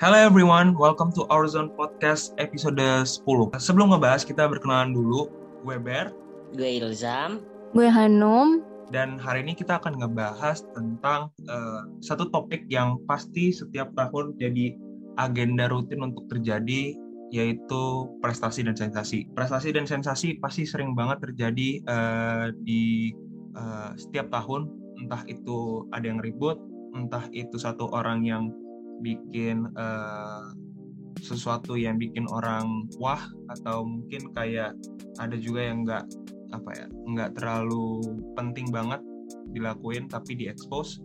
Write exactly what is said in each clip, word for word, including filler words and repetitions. Hello everyone, welcome to Orozone Podcast episode sepuluh. Sebelum ngebahas, kita berkenalan dulu. Gue Bert, gue Ilzam, gue Hanum. Dan hari ini kita akan ngebahas tentang uh, satu topik yang pasti setiap tahun jadi agenda rutin untuk terjadi, yaitu prestasi dan sensasi. Prestasi dan sensasi pasti sering banget terjadi uh, di uh, setiap tahun. Entah itu ada yang ribut, entah itu satu orang yang bikin uh, sesuatu yang bikin orang wah, atau mungkin kayak ada juga yang nggak apa ya nggak terlalu penting banget dilakuin tapi diekspos.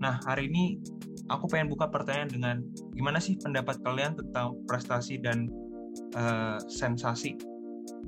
Nah, hari ini aku pengen buka pertanyaan dengan gimana sih pendapat kalian tentang prestasi dan uh, sensasi?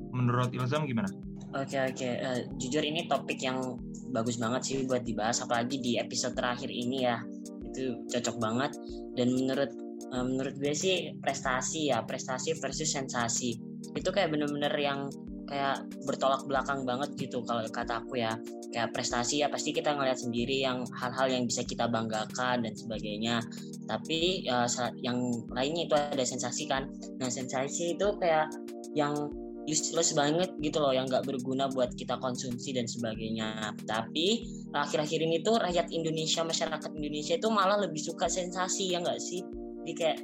Menurut Ilzam gimana? Oke oke, uh, jujur ini topik yang bagus banget sih buat dibahas, apalagi di episode terakhir ini ya. Itu cocok banget. Dan menurut uh, menurut gue sih prestasi ya prestasi versus sensasi itu kayak bener-bener yang kayak bertolak belakang banget gitu kalau kata aku ya. Kayak prestasi ya pasti kita ngelihat sendiri yang hal-hal yang bisa kita banggakan dan sebagainya, tapi uh, yang lainnya itu ada sensasi kan. Nah, sensasi itu kayak yang useless banget gitu loh, yang gak berguna buat kita konsumsi dan sebagainya. Tapi akhir-akhir ini tuh rakyat Indonesia, masyarakat Indonesia itu malah lebih suka sensasi, ya gak sih? Jadi kayak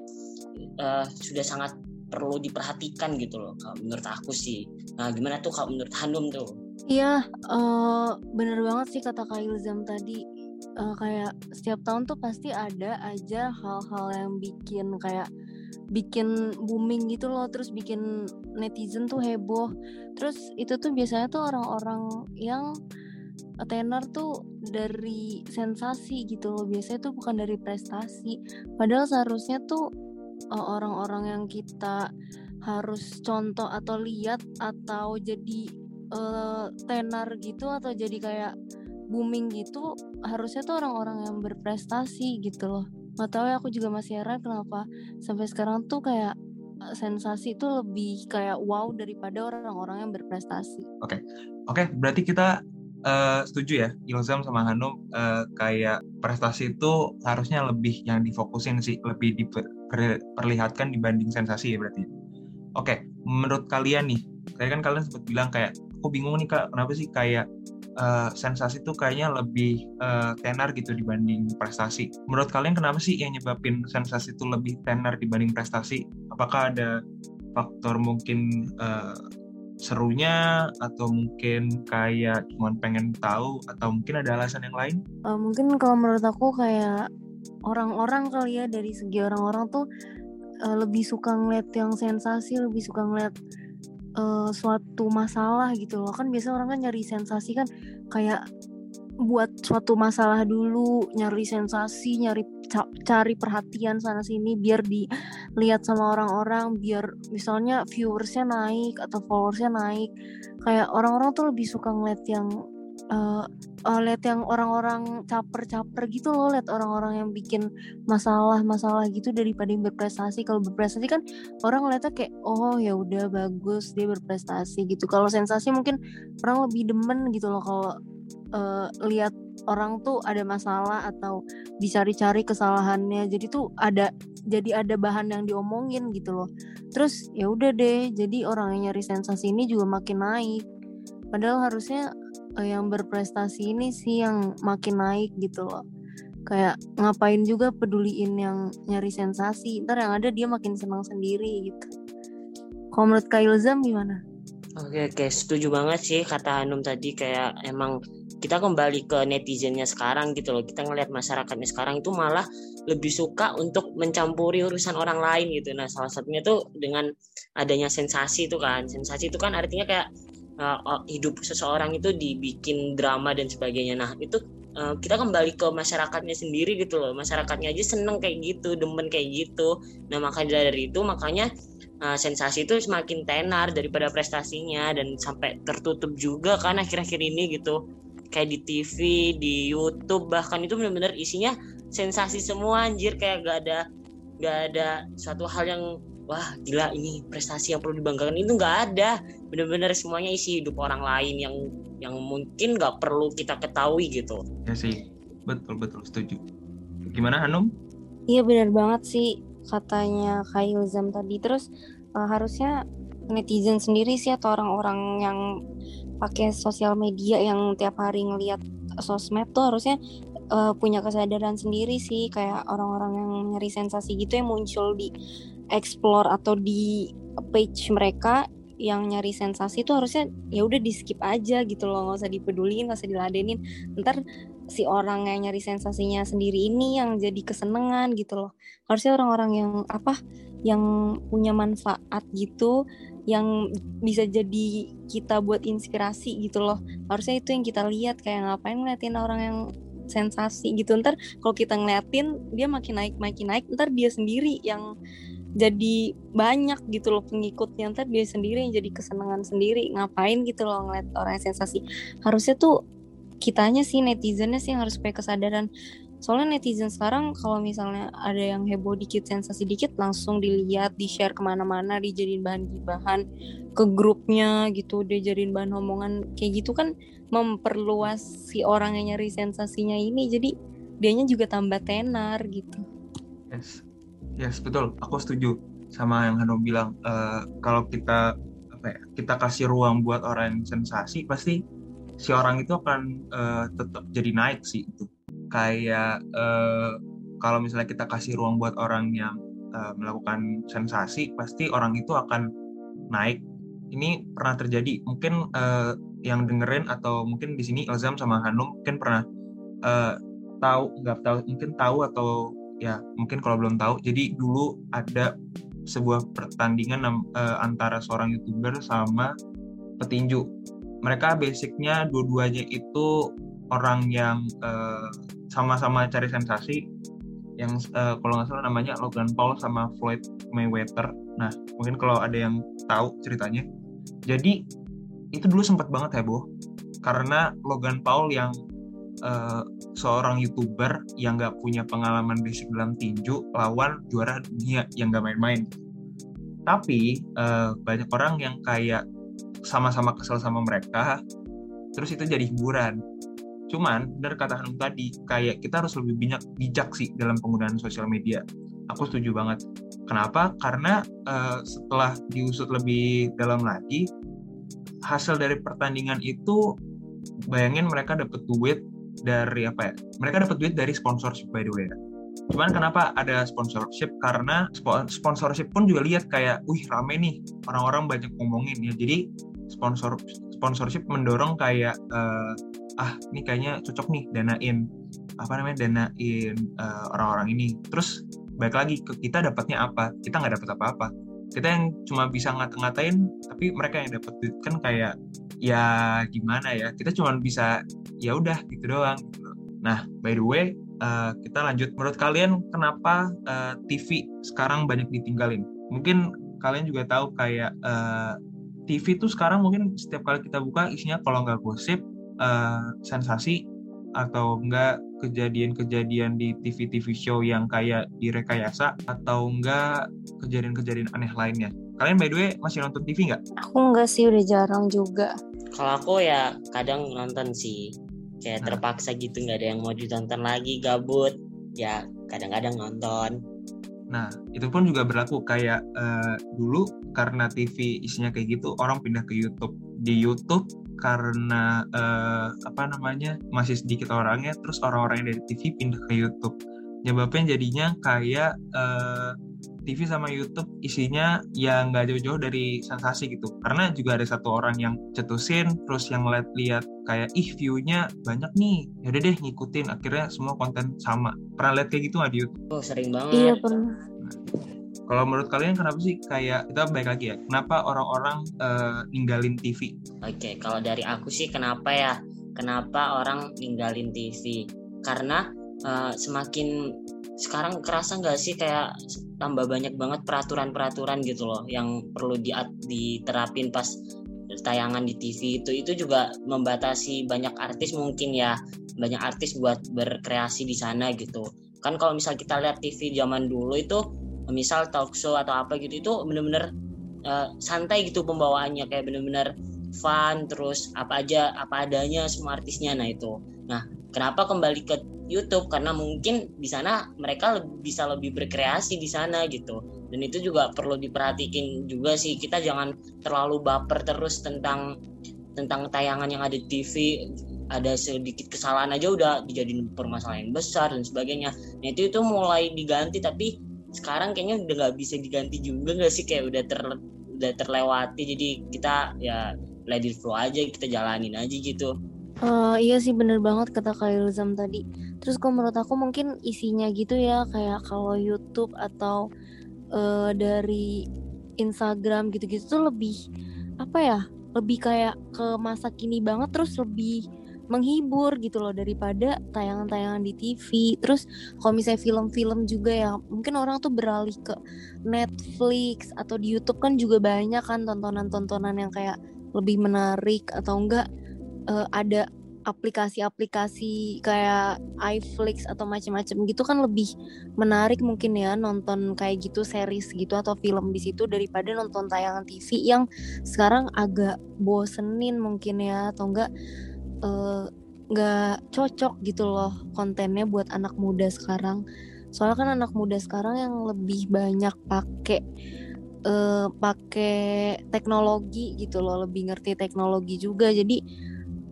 uh, sudah sangat perlu diperhatikan gitu loh, menurut aku sih. Nah, gimana tuh kalau menurut Hanum tuh? Iya, uh, bener banget sih kata Kak Ilzam tadi. uh, Kayak setiap tahun tuh pasti ada aja hal-hal yang bikin kayak bikin booming gitu loh, terus bikin netizen tuh heboh. Terus itu tuh biasanya tuh orang-orang yang tenar tuh dari sensasi gitu loh, biasanya tuh bukan dari prestasi. Padahal seharusnya tuh orang-orang yang kita harus contoh atau lihat atau jadi uh, tenar gitu atau jadi kayak booming gitu, harusnya tuh orang-orang yang berprestasi gitu loh. Nggak tahu ya, aku juga masih heran kenapa sampai sekarang tuh kayak sensasi itu lebih kayak wow daripada orang-orang yang berprestasi. Oke, okay. oke okay, berarti kita uh, setuju ya Ilzam sama Hanum, uh, kayak prestasi itu harusnya lebih yang difokusin sih, lebih diperlihatkan dibanding sensasi ya berarti. Oke, okay. menurut kalian nih, tadi kan kalian sempat bilang kayak aku bingung nih kak, kenapa sih kayak Uh, sensasi tuh kayaknya lebih uh, tenar gitu dibanding prestasi. Menurut kalian kenapa sih yang nyebabin sensasi tuh lebih tenar dibanding prestasi? Apakah ada faktor mungkin uh, serunya, atau mungkin kayak cuma pengen tahu, atau mungkin ada alasan yang lain? Uh, mungkin kalau menurut aku kayak orang-orang kali ya, dari segi orang-orang tuh uh, lebih suka ngeliat yang sensasi, lebih suka ngeliat Uh, suatu masalah gitu loh. Kan biasa orang kan nyari sensasi kan, kayak buat suatu masalah dulu, nyari sensasi, nyari ca- cari perhatian sana sini biar dilihat sama orang-orang, biar misalnya viewersnya naik atau followersnya naik. Kayak orang-orang tuh lebih suka ngeliat yang Uh, uh, lihat yang orang-orang caper-caper gitu loh, lihat orang-orang yang bikin masalah-masalah gitu daripada yang berprestasi. Kalau berprestasi kan orang ngeliatnya kayak oh ya udah bagus dia berprestasi gitu. Kalau sensasi mungkin orang lebih demen gitu loh kalau uh, lihat orang tuh ada masalah atau dicari-cari kesalahannya. Jadi tuh ada jadi ada bahan yang diomongin gitu loh. Terus ya udah deh, jadi orang yang nyari sensasi ini juga makin naik. Padahal harusnya yang berprestasi ini sih yang makin naik gitu loh. Kayak ngapain juga peduliin yang nyari sensasi, ntar yang ada dia makin senang sendiri gitu. Kalau menurut Kak Ilzam gimana? Oke oke, setuju banget sih kata Hanum tadi. Kayak emang kita kembali ke netizennya sekarang gitu loh. Kita ngelihat masyarakatnya sekarang itu malah lebih suka untuk mencampuri urusan orang lain gitu. Nah, salah satunya tuh dengan adanya sensasi itu kan. Sensasi itu kan artinya kayak Uh, hidup seseorang itu dibikin drama dan sebagainya. Nah, itu uh, kita kembali ke masyarakatnya sendiri gitu loh. Masyarakatnya aja seneng kayak gitu, demen kayak gitu. Nah, makanya dari itu makanya uh, sensasi itu semakin tenar daripada prestasinya, dan sampai tertutup juga kan akhir-akhir ini gitu. Kayak di T V, di YouTube, bahkan itu benar-benar isinya sensasi semua anjir. Kayak gak ada gak ada suatu hal yang wah gila ini prestasi yang perlu dibanggakan, itu nggak ada. Bener-bener semuanya isi hidup orang lain yang yang mungkin nggak perlu kita ketahui gitu ya sih. Betul betul setuju. Gimana Hanum? Iya benar banget sih. katanya Kak Ilzam tadi. Terus uh, harusnya netizen sendiri sih atau orang-orang yang pakai sosial media yang tiap hari ngelihat sosmed tuh harusnya uh, punya kesadaran sendiri sih, kayak orang-orang yang nyari sensasi gitu yang muncul di explore atau di page mereka yang nyari sensasi tuh harusnya ya udah di skip aja gitu loh, nggak usah dipedulin, nggak usah diladenin. Ntar si orang yang nyari sensasinya sendiri ini yang jadi kesenengan gitu loh. Harusnya orang-orang yang apa yang punya manfaat gitu, yang bisa jadi kita buat inspirasi gitu loh, harusnya itu yang kita lihat. Kayak ngapain ngeliatin orang yang sensasi gitu, ntar kalau kita ngeliatin dia makin naik makin naik, ntar dia sendiri yang jadi banyak gitu loh pengikutnya, ntar dia sendiri yang jadi kesenangan sendiri. Ngapain gitu loh ngeliat orang yang sensasi. Harusnya tuh kitanya sih, netizennya sih yang harus punya kesadaran. Soalnya netizen sekarang kalau misalnya ada yang heboh dikit, sensasi dikit, langsung dilihat, di-share kemana-mana, dijadiin bahan gibahan ke grupnya gitu, dijadiin bahan omongan kayak gitu kan, memperluas si orang yang nyari sensasinya ini, jadi dianya juga tambah tenar gitu. Yes, yes betul, aku setuju sama yang Hanum bilang. Uh, kalau kita apa ya, kita kasih ruang buat orang sensasi, pasti si orang itu akan uh, tetap jadi naik sih itu. Kayak uh, kalau misalnya kita kasih ruang buat orang yang uh, melakukan sensasi, pasti orang itu akan naik. Ini pernah terjadi, mungkin uh, yang dengerin atau mungkin di sini Ilzam sama Hanum mungkin pernah uh, tahu, nggak tahu, mungkin tahu atau ya mungkin kalau belum tahu. Jadi dulu ada sebuah pertandingan uh, antara seorang YouTuber sama petinju. Mereka basicnya dua-duanya itu orang yang uh, sama-sama cari sensasi, yang uh, kalau nggak salah namanya Logan Paul sama Floyd Mayweather. Nah, mungkin kalau ada yang tahu ceritanya. Jadi itu dulu sempat banget heboh karena Logan Paul yang uh, seorang YouTuber yang nggak punya pengalaman basic dalam tinju lawan juara dunia yang nggak main-main. Tapi uh, banyak orang yang kayak sama-sama kesel sama mereka, terus itu jadi hiburan. Cuman, benar kata Hanum tadi, kayak kita harus lebih banyak bijak sih dalam penggunaan sosial media. Aku setuju banget. Kenapa? Karena uh, setelah diusut lebih dalam lagi, hasil dari pertandingan itu, bayangin mereka dapat duit dari apa ya? Mereka dapat duit dari sponsorship by the way. Cuman kenapa ada sponsorship? Karena sponsorship pun juga lihat kayak, wih rame nih, orang-orang banyak ngomongin ya. Jadi sponsor sponsorship mendorong kayak uh, ah ini kayaknya cocok nih danain apa namanya danain uh, orang-orang ini. Terus balik lagi ke kita dapatnya apa, kita nggak dapat apa-apa, kita yang cuma bisa ngata-ngatain, tapi mereka yang dapat duit kan kayak ya gimana ya, kita cuma bisa ya udah gitu doang. Nah by the way uh, kita lanjut, menurut kalian kenapa uh, T V sekarang banyak ditinggalin? Mungkin kalian juga tahu kayak uh, T V tuh sekarang mungkin setiap kali kita buka isinya kalau nggak gosip, Uh, sensasi atau enggak kejadian-kejadian di T V-T V show yang kayak direkayasa atau enggak kejadian-kejadian aneh lainnya. Kalian by the way masih nonton T V enggak? Aku enggak sih, udah jarang juga. Kalau aku ya kadang nonton sih, kayak nah. terpaksa gitu, nggak ada yang mau ditonton lagi, gabut ya kadang-kadang nonton. Nah itu pun juga berlaku kayak uh, dulu karena T V isinya kayak gitu orang pindah ke YouTube. Di YouTube karena uh, apa namanya masih sedikit orangnya, terus orang-orang dari T V pindah ke YouTube. Nyebabnya jadinya kayak uh, T V sama YouTube isinya ya nggak jauh-jauh dari sensasi gitu. Karena juga ada satu orang yang cetusin, terus yang lihat-lihat kayak ih view-nya banyak nih, yaudah deh ngikutin. Akhirnya semua konten sama. Pernah lihat kayak gitu nggak di YouTube? Oh sering banget. Iya pernah. Nah. Kalau menurut kalian kenapa sih kayak kita baik lagi ya? Kenapa orang-orang uh, ninggalin T V? Oke, kalau dari aku sih kenapa ya? Kenapa orang ninggalin T V? Karena uh, semakin sekarang kerasa nggak sih kayak tambah banyak banget peraturan-peraturan gitu loh yang perlu di diterapin pas tayangan di T V itu. Itu juga membatasi banyak artis mungkin ya, banyak artis buat berkreasi di sana gitu. Kan kalau misal kita lihat T V zaman dulu itu, misal talk show atau apa gitu, itu benar-benar uh, santai gitu pembawaannya, kayak benar-benar fun, terus apa aja apa adanya semua artisnya. Nah itu, nah kenapa kembali ke YouTube karena mungkin di sana mereka lebih, bisa lebih berkreasi di sana gitu. Dan itu juga perlu diperhatikan juga sih, kita jangan terlalu baper terus tentang tentang tayangan yang ada di T V. Ada sedikit kesalahan aja udah dijadiin permasalahan besar dan sebagainya. Nah itu itu mulai diganti, tapi sekarang kayaknya udah nggak bisa diganti juga nggak sih, kayak udah ter udah terlewati. Jadi kita ya let it flow aja, kita jalanin aja gitu. Uh, iya sih bener banget kata Kak Ilzam tadi. Terus kalau menurut aku mungkin isinya gitu ya, kayak kalau YouTube atau uh, dari Instagram gitu-gitu tuh lebih apa ya, lebih kayak ke masa kini banget, terus lebih menghibur gitu loh daripada tayangan-tayangan di T V. Terus kalau misalnya film-film juga ya, mungkin orang tuh beralih ke Netflix atau di YouTube kan juga banyak kan tontonan-tontonan yang kayak lebih menarik, atau enggak uh, ada aplikasi-aplikasi kayak iFlix atau macam-macam gitu kan lebih menarik mungkin ya nonton kayak gitu series gitu atau film di situ daripada nonton tayangan T V yang sekarang agak bosenin mungkin ya, atau enggak nggak uh, cocok gitu loh kontennya buat anak muda sekarang. Soalnya kan anak muda sekarang yang lebih banyak pakai uh, pakai teknologi gitu loh, lebih ngerti teknologi juga. Jadi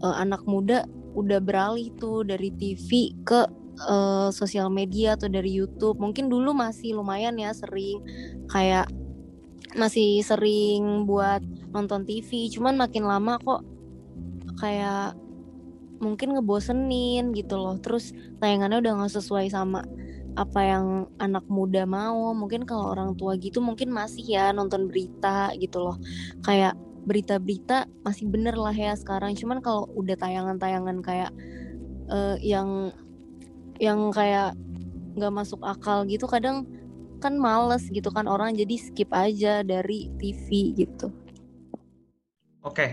uh, anak muda udah beralih tuh dari T V ke uh, sosial media atau dari YouTube. Mungkin dulu masih lumayan ya sering, kayak masih sering buat nonton T V, cuman makin lama kok kayak mungkin ngebosenin gitu loh. Terus tayangannya udah gak sesuai sama apa yang anak muda mau. Mungkin kalau orang tua gitu mungkin masih ya nonton berita gitu loh, kayak berita-berita masih bener lah ya sekarang. Cuman kalau udah tayangan-tayangan kayak uh, Yang Yang kayak gak masuk akal gitu, kadang kan males gitu kan orang, jadi skip aja dari T V gitu. Oke okay.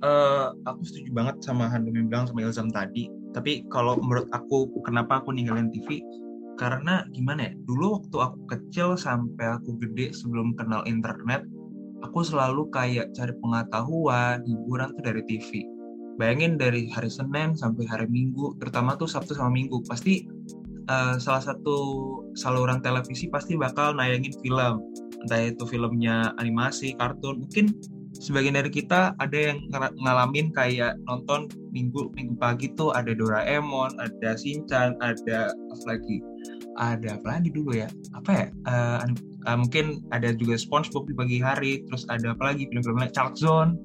Uh, aku setuju banget sama Hanum yang bilang sama Ilzam tadi. Tapi kalau menurut aku, kenapa aku ninggalin T V, karena gimana ya, dulu waktu aku kecil sampai aku gede sebelum kenal internet, aku selalu kayak cari pengetahuan, hiburan tuh dari T V. Bayangin dari hari Senin sampai hari Minggu, terutama tuh Sabtu sama Minggu, pasti uh, salah satu saluran televisi pasti bakal nayangin film. Entah itu filmnya animasi, kartun. Mungkin sebagian dari kita ada yang ngalamin kayak nonton minggu minggu pagi tuh ada Doraemon, ada Shinchan, ada apa lagi, ada apa lagi dulu ya, apa ya, uh, uh, mungkin ada juga SpongeBob di pagi hari. Terus ada apa lagi film-filmnya, Chalk Zone.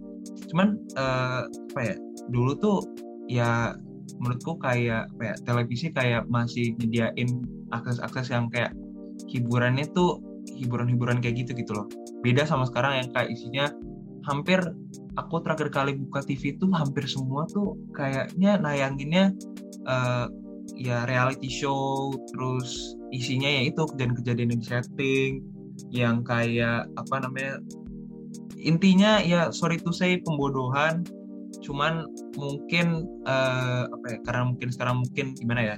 Cuman uh, apa ya, dulu tuh ya menurutku kayak apa ya, televisi kayak masih nyediain akses-akses yang kayak hiburannya tuh hiburan-hiburan kayak gitu gitu loh. Beda sama sekarang yang kayak isinya hampir, aku terakhir kali buka T V tuh hampir semua tuh kayaknya nayanginnya uh, ya reality show. Terus isinya ya itu kejadian-kejadian yang setting, yang kayak apa namanya, intinya ya sorry to say pembodohan. Cuman mungkin uh, apa ya, karena mungkin sekarang mungkin gimana ya,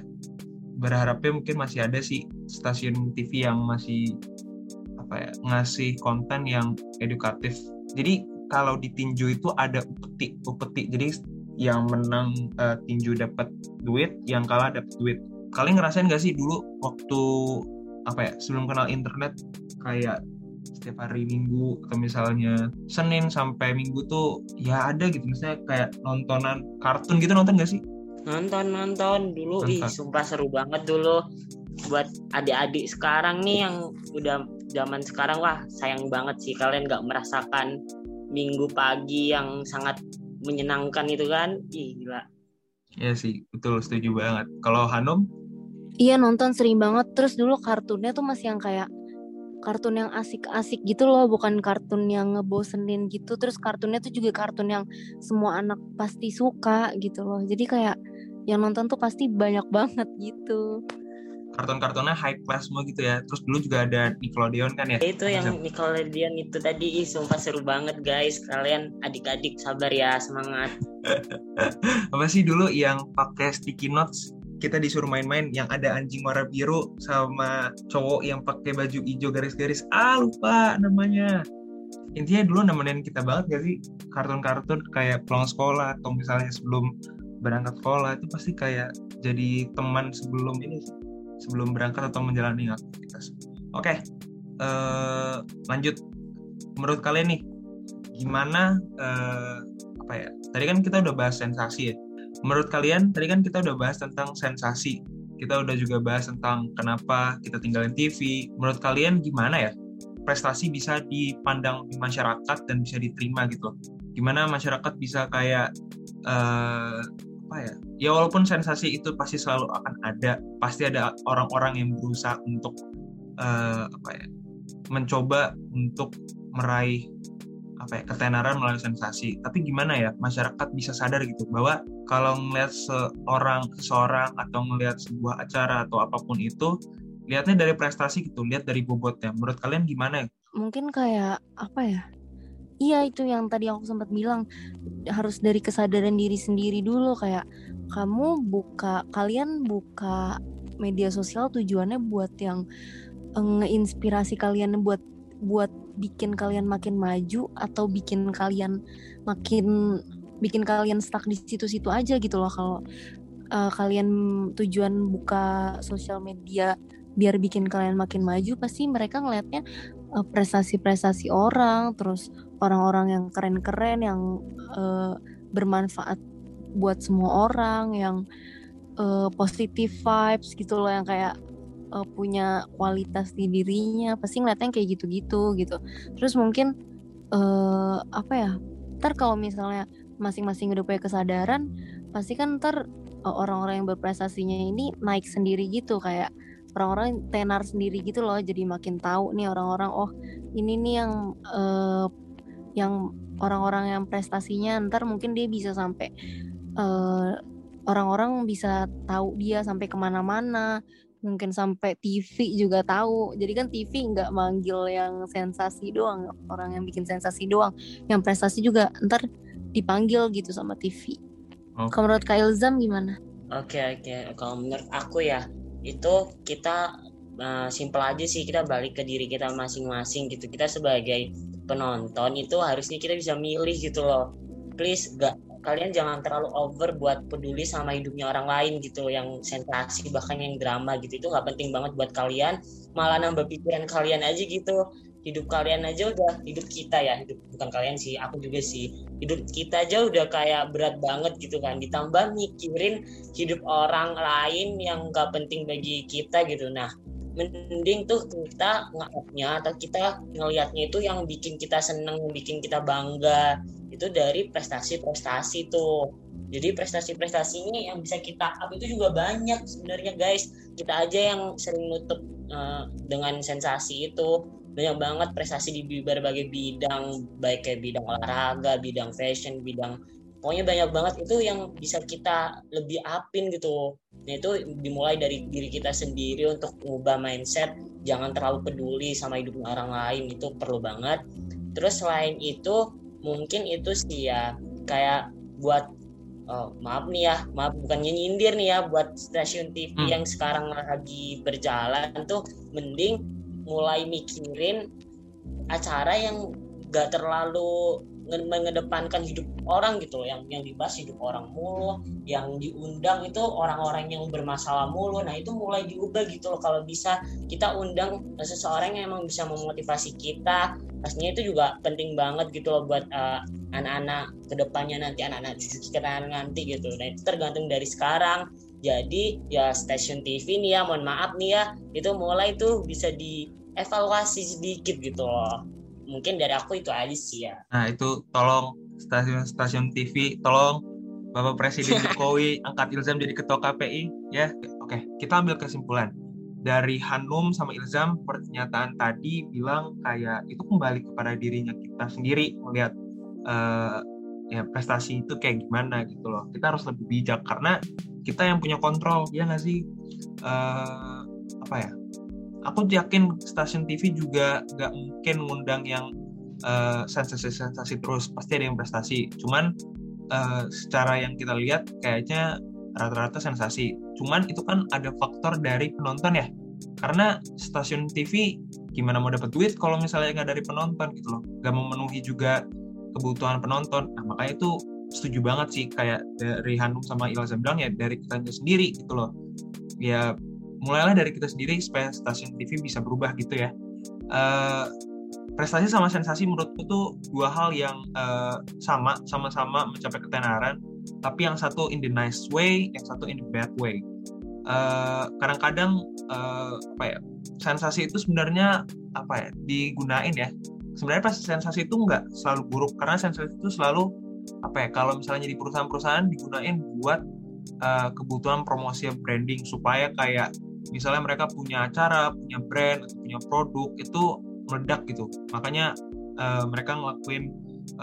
berharapnya mungkin masih ada sih stasiun T V yang masih apa ya, ngasih konten yang edukatif. Jadi kalau di tinju itu ada upeti, upeti. Jadi yang menang uh, tinju dapat duit, yang kalah dapat duit. Kalian ngerasain nggak sih dulu waktu apa ya, sebelum kenal internet, kayak setiap hari Minggu atau misalnya Senin sampai Minggu tuh ya ada gitu, misalnya kayak nontonan kartun gitu, nonton nggak sih? Nonton nonton dulu, nonton. Ih sumpah seru banget dulu. Buat adik-adik sekarang nih yang udah zaman sekarang, wah sayang banget sih kalian nggak merasakan minggu pagi yang sangat menyenangkan itu kan. Ih gila. Iya sih, betul, setuju banget. Kalau Hanum? Iya nonton sering banget. Terus dulu kartunnya tuh masih yang kayak kartun yang asik-asik gitu loh, bukan kartun yang ngebosenin gitu. Terus kartunnya tuh juga kartun yang semua anak pasti suka gitu loh. Jadi kayak yang nonton tuh pasti banyak banget gitu. Kartun-kartunnya high class semua gitu ya. Terus dulu juga ada Nickelodeon kan ya. Itu yang Nickelodeon itu tadi, sumpah seru banget guys. Kalian adik-adik sabar ya, semangat. Apa sih dulu yang pakai sticky notes, kita disuruh main-main, yang ada anjing warna biru sama cowok yang pakai baju hijau garis-garis. Ah lupa namanya. Intinya dulu nemenin kita banget gak sih kartun-kartun kayak pulang sekolah atau misalnya sebelum berangkat sekolah itu pasti kayak jadi teman sebelum ini, sebelum berangkat atau menjalani aktivitas. Oke, okay, uh, lanjut. Menurut kalian nih, gimana uh, apa ya? Tadi kan kita udah bahas sensasi ya. Menurut kalian, tadi kan kita udah bahas tentang sensasi. Kita udah juga bahas tentang kenapa kita tinggalin T V. Menurut kalian gimana ya prestasi bisa dipandang di masyarakat dan bisa diterima gitu? Gimana masyarakat bisa kayak uh, apa ya? Ya walaupun sensasi itu pasti selalu akan ada, pasti ada orang-orang yang berusaha untuk uh, apa ya? mencoba untuk meraih apa ya, ketenaran melalui sensasi. Tapi gimana ya masyarakat bisa sadar gitu bahwa kalau ngelihat seorang seorang atau ngelihat sebuah acara atau apapun itu, lihatnya dari prestasi gitu, lihat dari bobotnya. Menurut kalian gimana? Mungkin kayak apa ya? Iya, itu yang tadi aku sempat bilang, harus dari kesadaran diri sendiri dulu. Kayak kamu buka, kalian buka media sosial tujuannya buat yang ngeinspirasi kalian, buat buat bikin kalian makin maju atau bikin kalian makin bikin kalian stuck di situ-situ aja gitu loh. Kalau uh, kalian tujuan buka sosial media biar bikin kalian makin maju, pasti mereka ngelihatnya uh, prestasi-prestasi orang, terus orang-orang yang keren-keren, yang uh, bermanfaat buat semua orang, yang uh, positive vibes gitu loh, yang kayak Uh, punya kualitas di dirinya, pasti ngeliatnya kayak gitu-gitu gitu. Terus mungkin uh, apa ya, ntar kalau misalnya masing-masing udah punya kesadaran, pasti kan ntar uh, orang-orang yang berprestasinya ini naik sendiri gitu, kayak orang-orang tenar sendiri gitu loh. Jadi makin tahu nih orang-orang, oh ini nih yang uh, yang orang-orang yang prestasinya, ntar mungkin dia bisa sampai uh, orang-orang bisa tahu dia sampai kemana-mana. Mungkin sampai T V juga tahu. Jadi kan T V nggak manggil yang sensasi doang, orang yang bikin sensasi doang, yang prestasi juga ntar dipanggil gitu sama T V. Okay. Kalau menurut Kak Ilzam gimana? Oke okay, oke. Okay. Kalau menurut aku ya, itu kita uh, simple aja sih, kita balik ke diri kita masing-masing gitu. Kita sebagai penonton itu harusnya kita bisa milih gitu loh. Please, gak, kalian jangan terlalu over buat peduli sama hidupnya orang lain gitu, yang sensasi bahkan yang drama gitu, itu nggak penting banget buat kalian, malah nambah pikiran kalian aja gitu. Hidup kalian aja udah, hidup kita ya, hidup bukan kalian sih, aku juga sih, hidup kita aja udah kayak berat banget gitu kan, ditambah mikirin hidup orang lain yang nggak penting bagi kita gitu. Nah, mending tuh kita nge-up-nya atau kita ngelihatnya itu yang bikin kita seneng, bikin kita bangga, itu dari prestasi-prestasi tuh. Jadi prestasi-prestasinya yang bisa kita up itu juga banyak sebenarnya guys. Kita aja yang sering nutup uh, dengan sensasi itu. Banyak banget prestasi di berbagai bidang, baik kayak bidang olahraga, bidang fashion, bidang, pokoknya banyak banget itu yang bisa kita lebih upin gitu. Nah, itu dimulai dari diri kita sendiri untuk mengubah mindset, jangan terlalu peduli sama hidup orang lain, itu perlu banget. Terus selain itu, mungkin itu sih ya, kayak buat, oh, maaf nih ya, maaf bukannya nyindir nih ya, buat stasiun T V hmm. yang sekarang lagi berjalan tuh, mending mulai mikirin acara yang gak terlalu mengedepankan hidup orang gitu, yang yang dibahas hidup orang mulu, yang diundang itu orang-orang yang bermasalah mulu. Nah, itu mulai diubah gitu loh. Kalau bisa kita undang seseorang yang emang bisa memotivasi kita, pastinya itu juga penting banget gitu loh buat uh, anak-anak kedepannya nanti, anak-anak cucu kita nanti gitu. Nah, itu tergantung dari sekarang. Jadi ya stasiun T V nih ya, mohon maaf nih ya, itu mulai tuh bisa dievaluasi sedikit gitu loh. Mungkin dari aku itu aja sih ya. Nah, itu tolong stasiun-stasiun T V, tolong Bapak Presiden Jokowi angkat Ilzam jadi ketua K P I ya. Oke, kita ambil kesimpulan dari Hanum sama Ilzam. Pernyataan tadi bilang kayak itu kembali kepada dirinya kita sendiri, melihat uh, ya prestasi itu kayak gimana gitu loh. Kita harus lebih bijak karena kita yang punya kontrol, ya nggak sih? Uh, apa ya? Aku yakin stasiun T V juga gak mungkin ngundang yang uh, sensasi-sensasi terus, pasti ada yang prestasi. Cuman uh, secara yang kita lihat kayaknya rata-rata sensasi. Cuman itu kan ada faktor dari penonton ya, karena stasiun T V gimana mau dapat duit kalau misalnya gak dari penonton gitu loh, gak memenuhi juga kebutuhan penonton. Nah, makanya itu setuju banget sih kayak dari Hanum sama Ilzam bilang, ya dari kita sendiri gitu loh. Ya mulailah dari kita sendiri supaya stasiun T V bisa berubah gitu ya. Uh, prestasi sama sensasi menurutku tuh dua hal yang uh, sama, sama-sama mencapai ketenaran, tapi yang satu in the nice way, yang satu in the bad way. Uh, kadang-kadang uh, apa ya, sensasi itu sebenarnya apa ya, digunain ya. Sebenarnya pas sensasi itu nggak selalu buruk, karena sensasi itu selalu apa ya, kalau misalnya di perusahaan-perusahaan digunain buat uh, kebutuhan promosi branding, supaya kayak misalnya mereka punya acara, punya brand, atau punya produk itu meledak gitu. Makanya uh, mereka ngelakuin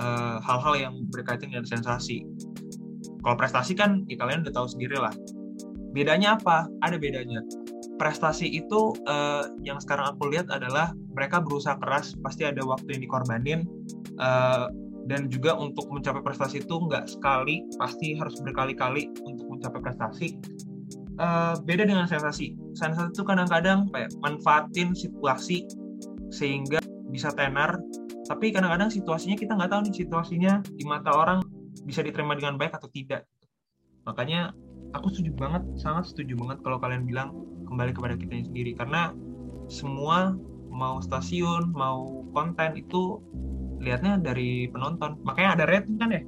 uh, hal-hal yang berkaitan dengan sensasi. Kalau prestasi kan ya kalian udah tahu sendiri lah. Bedanya apa? Ada bedanya. Prestasi itu uh, yang sekarang aku lihat adalah mereka berusaha keras, pasti ada waktu yang dikorbanin, uh, dan juga untuk mencapai prestasi itu nggak sekali, pasti harus berkali-kali untuk mencapai prestasi. Uh, beda dengan sensasi. Sensasi itu kadang-kadang kayak manfaatin situasi sehingga bisa tenar, tapi kadang-kadang situasinya kita nggak tahu nih, situasinya di mata orang bisa diterima dengan baik atau tidak. Makanya aku setuju banget, sangat setuju banget kalau kalian bilang kembali kepada kita sendiri, karena semua mau stasiun, mau konten itu lihatnya dari penonton. Makanya ada rating kan ya.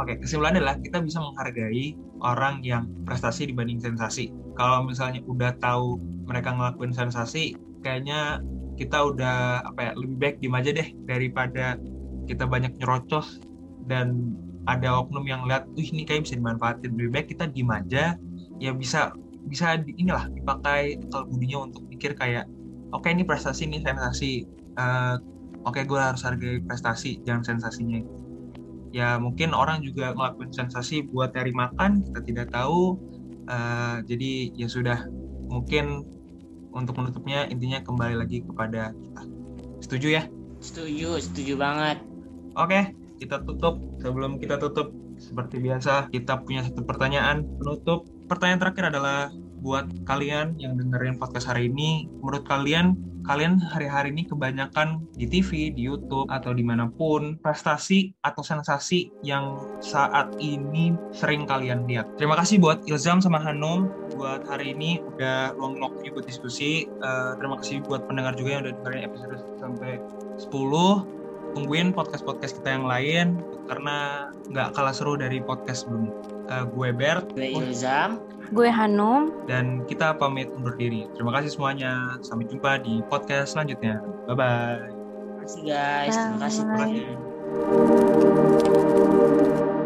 Oke, kesimpulannya adalah kita bisa menghargai orang yang prestasi dibanding sensasi. Kalau misalnya udah tahu mereka ngelakuin sensasi, kayaknya kita udah apa ya, lebih baik diem aja deh, daripada kita banyak nyerocos dan ada oknum yang lihat, wih ini kayak bisa dimanfaatin. Lebih baik kita diem aja, ya bisa bisa inilah dipakai akal budinya untuk mikir kayak, oke okay, ini prestasi, ini sensasi. Uh, Oke, okay, gue harus hargai prestasi, jangan sensasinya. Ya mungkin orang juga ngelakuin sensasi buat cari makan, kita tidak tahu. Uh, jadi ya sudah, mungkin untuk menutupnya intinya kembali lagi kepada kita. Setuju ya? Setuju, setuju banget. Oke, okay, kita tutup. Sebelum kita tutup, seperti biasa kita punya satu pertanyaan penutup. Pertanyaan terakhir adalah buat kalian yang dengerin podcast hari ini, menurut kalian, kalian hari-hari ini kebanyakan di T V, di YouTube, atau dimanapun, prestasi atau sensasi yang saat ini sering kalian lihat. Terima kasih buat Ilzam sama Hanum buat hari ini udah luang waktunya buat diskusi. Uh, terima kasih buat pendengar juga yang udah dengerin episode sampai sepuluh. Tungguin podcast-podcast kita yang lain, karena nggak kalah seru dari podcast sebelumnya. Uh, gue Bert, gue Ilzam, gue Hanum, dan kita pamit undur diri. Terima kasih semuanya. Sampai jumpa di podcast selanjutnya. Bye bye. Terima kasih guys. Terima kasih. Terima kasih.